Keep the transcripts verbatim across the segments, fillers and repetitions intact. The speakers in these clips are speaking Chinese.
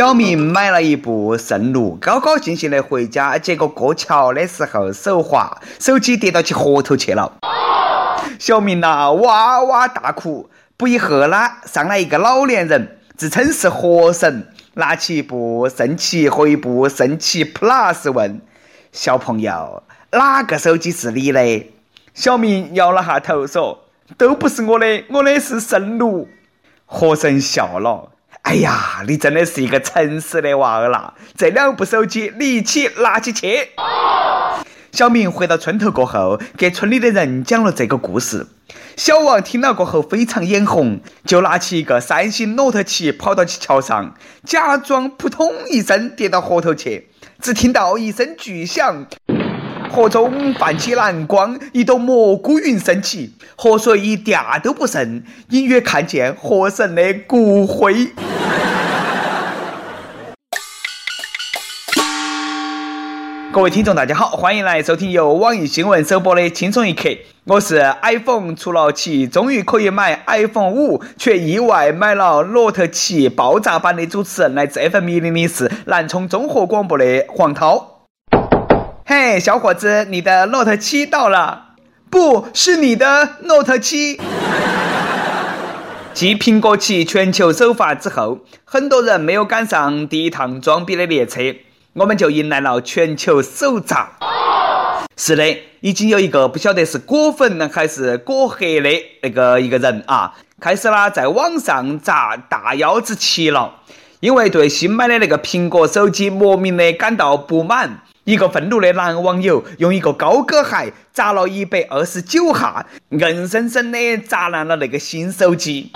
小明买了一部圣路，高高兴兴的回家，结果过桥的时候手滑，手机跌到起河头去了。小明呐，哇哇大哭。不一会呢，上来一个老年人，自称是活神，拿起一部圣七和一部圣七 Plus 问：“小朋友，哪个手机是你的？”小明摇了下头说：“都不是我的，我的是圣路。”活神笑了。哎呀，你真的是一个诚实的娃儿啦！这两部手机你一起拿起去。小明回到村头过后，给村里的人讲了这个故事。小王听了过后非常眼红，就拿起一个三星诺特七跑到桥上，假装扑通一声跌到河头去，只听到一声巨响，河中泛起蓝光，一朵蘑菇云升起，河水一点都不深，隐约看见河神的骨灰。各位听众大家好，欢迎来收听由网易新闻首播的轻松一刻，我是 iPhone 出了七终于可以买 iPhone 五 却意外买了诺特七爆炸版的主持人，来自 F M 一零零四 南充综合广播的黄涛。嘿、hey, 小伙子，你的 Note 七 到了。不是你的 Note 七。 继苹果七全球首发之后，很多人没有赶上第一趟装逼的列车，我们就迎来了全球首炸。是的，已经有一个不晓得是果粉还是果黑的那个一个人啊，开始啦在网上炸大腰子七了，因为对新买的那个苹果手机莫名的感到不满。一个愤怒的男网友用一个高跟鞋砸了一百二十九下，硬生生的砸烂了那个新手机。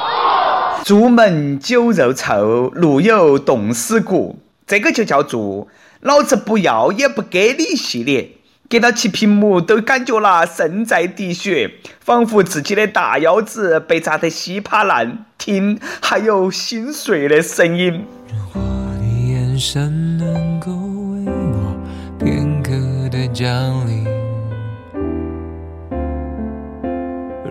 朱门酒肉臭，路有冻死骨，这个就叫做老子不要也不给你系列，给到其屏幕都感觉了身在滴血，仿佛自己的大腰子被砸得稀巴烂，听还有心碎的声音。如果你眼神能够为我片刻的降临，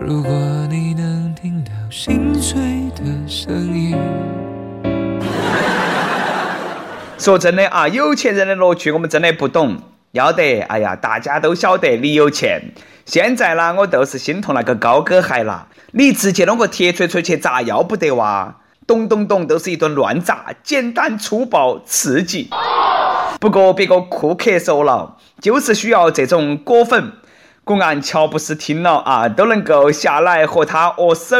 如果你能听到心碎的声音。说真的啊，有钱人的乐趣我们真的不懂，要得，哎呀，大家都晓得你有钱。现在呢，我都是心痛那个高跟鞋啦，你直接弄个铁锤锤去砸要不得哇，咚咚咚都是一顿乱砸，简单粗暴刺激。不过别个库克说了，就是需要这种果粉，公安乔布斯听了啊，都能够下来和他握手。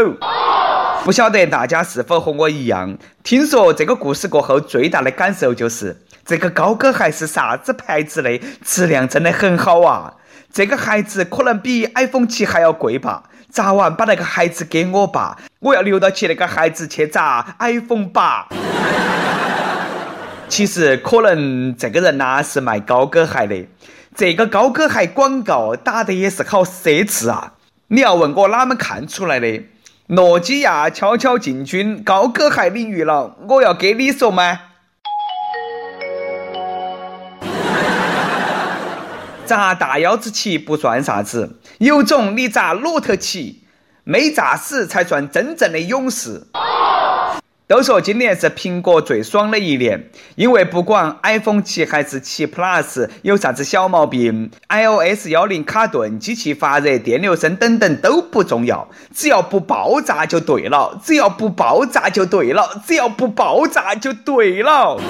不晓得大家是否和我一样，听说这个故事过后最大的感受就是这个高跟鞋是啥子牌子的，质量真的很好啊，这个鞋子可能比 iPhone 七 还要贵吧，砸完把那个鞋子给我吧，我要留到起那个鞋子去砸 iPhone 八。其实可能这个人呢、啊、是卖高跟鞋的，这个高跟鞋广告打的也是好奢侈啊！你要问我哪么看出来的？诺基亚悄悄进军高跟鞋领域了，我要给你说吗？砸大腰子七不算啥子，有种你砸诺特七，没砸死才算真正的勇士。都说今年是苹果最爽的一年，因为不管 iPhone 七 还是七 Plus 有啥子小毛病， iOS 十 卡顿，机器发热，电流声等等都不重要，只要不爆炸就对了，只要不爆炸就对了，只要不爆炸就对了。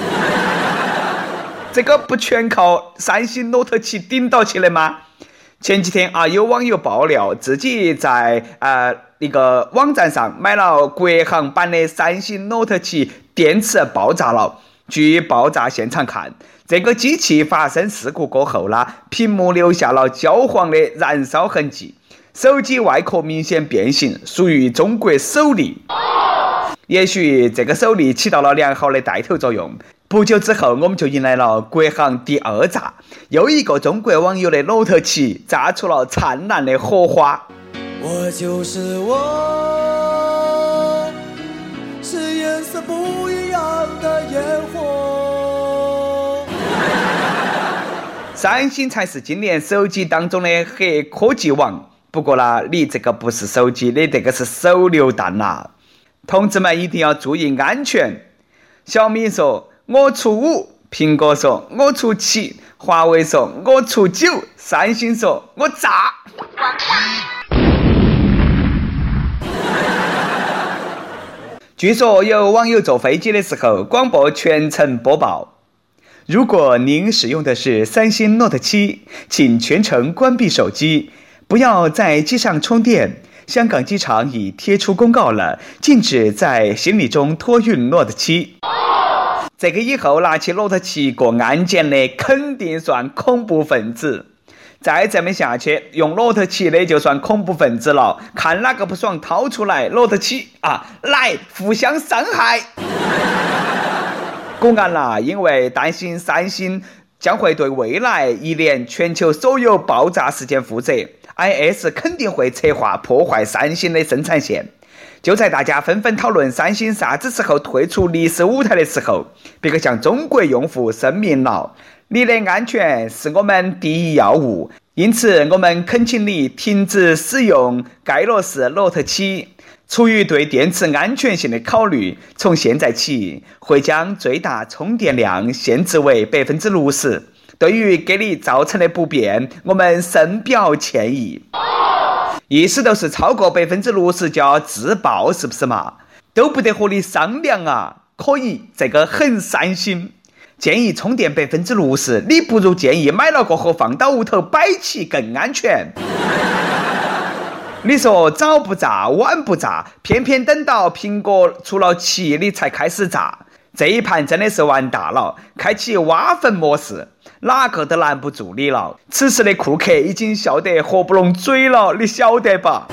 这个不全靠三星 Note 七 顶到起来吗？前几天啊，有网友爆料自己在呃一个网站上买了国行版的三星 Note 七， 电池爆炸了。据爆炸现场看，这个机器发生事故过后呢，屏幕留下了焦黄的燃烧痕迹，手机外壳明显变形，属于中国首例。也许这个首例起到了良好的带头作用。不久之后，我们就迎来了国行第二炸，又一个中国网友的 Note 七 炸出了灿烂的火花。我就是我，是颜色不一样的烟火。三星才是今年手机当中的黑科技王，不过啦，你这个不是手机，你这个是手榴弹啦！同志们一定要注意安全。小米说，我出五，苹果说我出七，华为说我出九，三星说我炸。据说有网友坐飞机的时候广播全程播报，如果您使用的是三星 Note 七， 请全程关闭手机，不要在机上充电。香港机场已贴出公告了，禁止在行李中托运 Note 七。这个以后拿起 Note 七过安检的肯定算恐怖分子，再这么下去用 Note 七的就算恐怖分子了，看哪个不爽掏出来 Note 七啊，来互相伤害。公安啦，因为担心三星将会对未来一年全球所有爆炸事件负责 ，I S 肯定会策划破坏三星的生产线。就在大家纷纷讨论三星啥子时候退出历史舞台的时候，别个向中国用户声明了：你的安全是我们第一要务，因此我们恳请你停止使用盖洛斯 Note 七。出于对电池安全性的考虑，从现在起会将最大充电量限制为 百分之六十， 对于给你造成的不便，我们深表歉意。意思都是超过 百分之六十 就要自爆，是不是嘛？都不得和你商量啊，可以，这个很三星。建议充电 百分之六十， 你不如建议买了过后放到屋头摆起更安全。你说早不炸晚不炸，偏偏等到苹果出了七你才开始炸，这一盘真的是玩大了，开启挖坟模式，哪个都拦不住你了。此时的库克已经笑得合不拢嘴了，你晓得吧？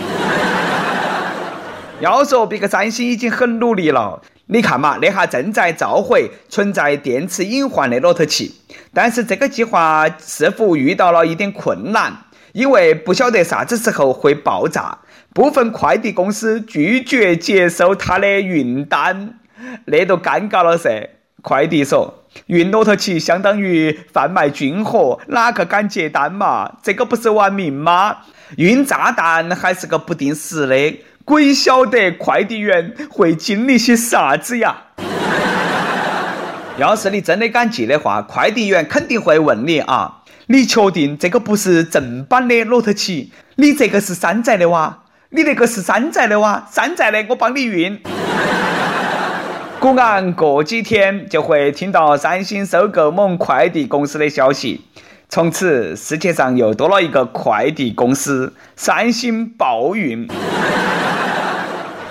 要说别个三星已经很努力了，你看嘛，那下正在召回存在电池隐患的 Note 七， 但是这个计划似乎遇到了一点困难，因为不晓得啥子时候会爆炸，部分快递公司拒绝接收他的运单，那都尴尬了噻。快递说运 Note 七 相当于贩卖军火，哪个敢接单嘛？这个不是玩命吗？运炸弹还是个不定时的，鬼晓得快递员会经历些啥子呀？要是你真的敢寄的话，快递员肯定会问你啊，你确定这个不是正版的 Note 七？ 你这个是山寨的哇？你那个是山寨的哇？山寨的我帮你运。果然过几天就会听到三星收购某快递公司的消息，从此世界上又多了一个快递公司，三星抱运。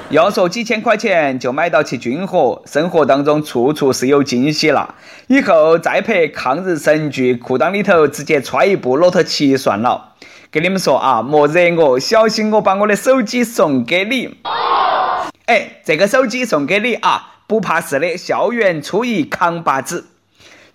要说几千块钱就买到起军火，生活当中处处是有惊喜了。以后再拍抗日神剧，裤裆里头直接揣一部 Note 七 算了。跟你们说啊，莫惹我，小心我把我的手机送给你。哎，这个手机送给你啊，不怕事的校园初一扛把子。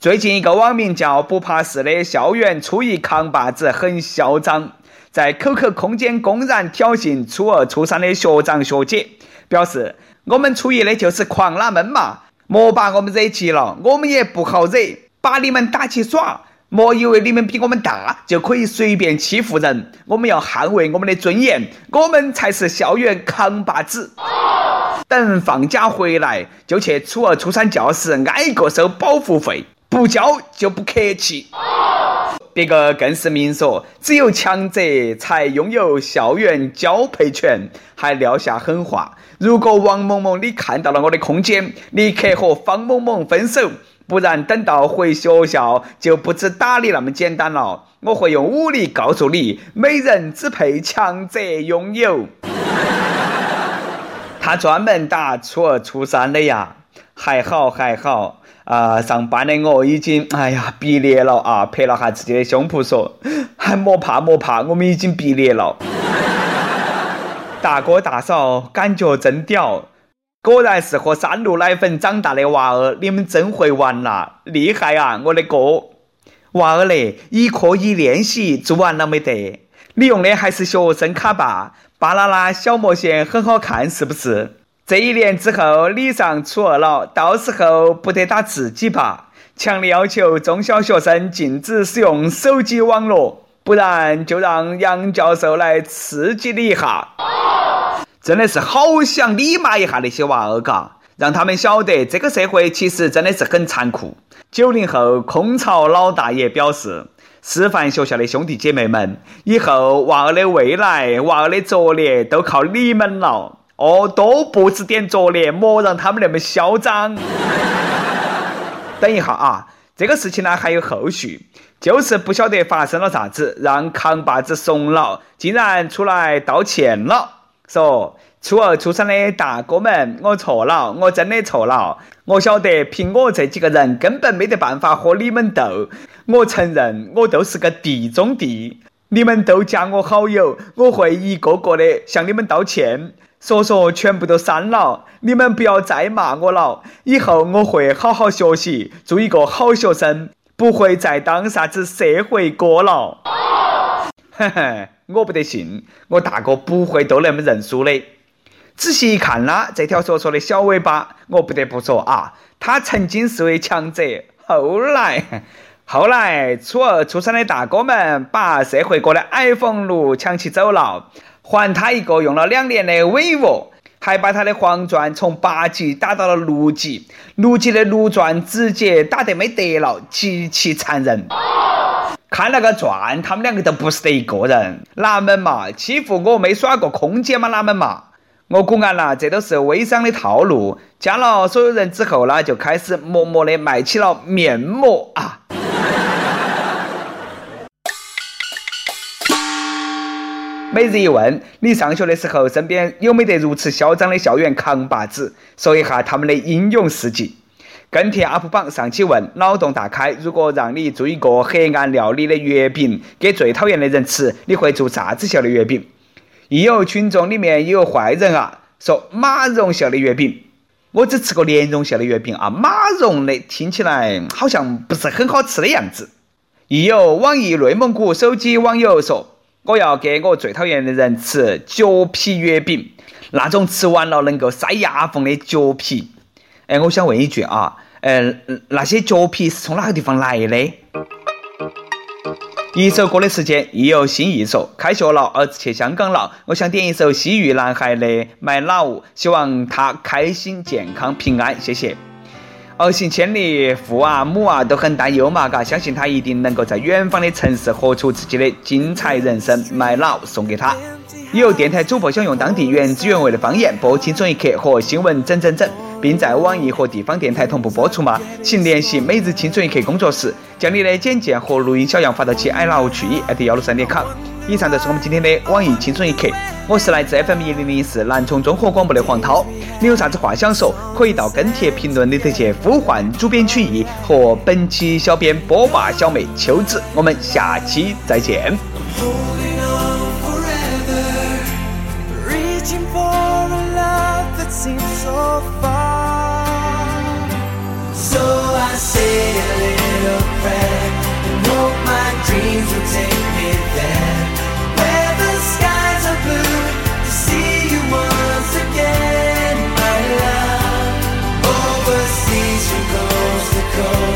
最近一个网名叫不怕事的校园初一扛把子很嚣张，在 Q Q 空间公然挑衅初二初三的学长学姐，表示我们初一的就是狂辣闷嘛，莫把我们惹急了，我们也不好惹，把你们打起耍，莫以为你们比我们大就可以随便欺负人，我们要捍卫我们的尊严，我们才是校园扛把子。等放假回来就去初二初三教室挨个收保护费，不交就不客气。别个更是明说，只有强者才拥有校园交配权，还撂下狠话：如果王萌萌你看到了我的空间，立刻和方萌萌分手，不然等到回学校就不止打你那么简单了。我会用武力告诉你，每人只配强者拥有。他专门打初二、初三的呀，还好还好。啊、呃，上班的我已经哎呀毕业了啊，拍了下自己的胸脯说，还莫怕莫怕，我们已经毕业了。大哥大嫂，感觉真屌，果然是喝三鹿奶粉长大的娃儿，你们真会玩啦，厉害啊！我的哥，娃儿嘞，一课一练习做完了没得？你用的还是学生卡吧？巴啦啦小魔仙很好看，是不是？这一年之后你上初二了，到时候不得打自己吧。强烈要求中小学生禁止使用手机网络，不然就让杨教授来刺激你一下。真的是好想你骂一下那些娃儿嘎，让他们晓得这个社会其实真的是很残酷。九零后空巢老大爷表示，师范学校的兄弟姐妹们，以后娃儿的未来，娃儿的作业都靠你们了哦，都不指点作业，莫让他们那么嚣张。等一下啊，这个事情呢还有后续，就是不晓得发生了啥子，让扛把子怂了，竟然出来道歉了，说初二初三的大哥们，我错了，我真的错了，我晓得凭我这几个人根本没得办法和你们斗，我承认我都是个地中地，你们都加我好友，我会一个个的向你们道歉，说说全部都删了，你们不要再骂我了，以后我会好好学习，做一个好学生，不会再当啥子社会哥了。嘿嘿，我不得信，我大哥不会都那么认输的。仔细一看啦，这条说说的小尾巴，我不得不说啊，他曾经是位强者，后来后来初二初三的大哥们把社会哥的 iPhone 六抢起走了，还他一个用了两年的 Vivo， 还把他的黄钻从八 G 打到了六 G， 六 G 的六钻直接打得没得了，极其残忍。看那个钻，他们两个都不是得一个人，哪门嘛欺负我没耍过空间嘛，哪门嘛。我估俺啦，这都是微商的套路，加了所有人之后啦，就开始默默的卖起了面膜啊。每日一问，你上学的时候身边有没得如此嚣张的校园扛把子？说一下他们的英勇事迹。跟帖 up 榜上期问，脑洞大开，如果让你做一个黑暗料理的月饼给最讨厌的人吃，你会做啥子馅的月饼？也有群众里面也有坏人啊，说马蓉馅的月饼。我只吃过莲蓉馅的月饼啊，马蓉的听起来好像不是很好吃的样子。也有网易内蒙古手机网友说，我要给我最讨厌的人吃脚皮月饼，那种吃完了能够塞牙缝的脚皮。哎，我想问一句啊，呃，那些脚皮是从哪个地方来的？一首歌的时间，也有新意说，开学了，儿子去香港了，我想点一首西域男孩的《My Love》，希望他开心、健康、平安，谢谢。儿行千里，父啊母啊都很担忧嘛，相信他一定能够在远方的城市活出自己的精彩人生。My Love送给他。也有电台主播想用当地原汁原味的方言播《轻松一刻》和新闻整整整，并在网易和地方电台同步播出吗？请联系每日轻松一刻工作室，将你的简介和录音小样发到其 i love 曲艺 at 一六三点 com。以上就是我们今天的网易轻松一刻，我是来自 F M 一零零四南充综合广播的黄涛。你有啥子话想说，可以到跟帖评论里头去呼唤主编曲艺和本期小编波霸小妹秋子，我们下期再见。Go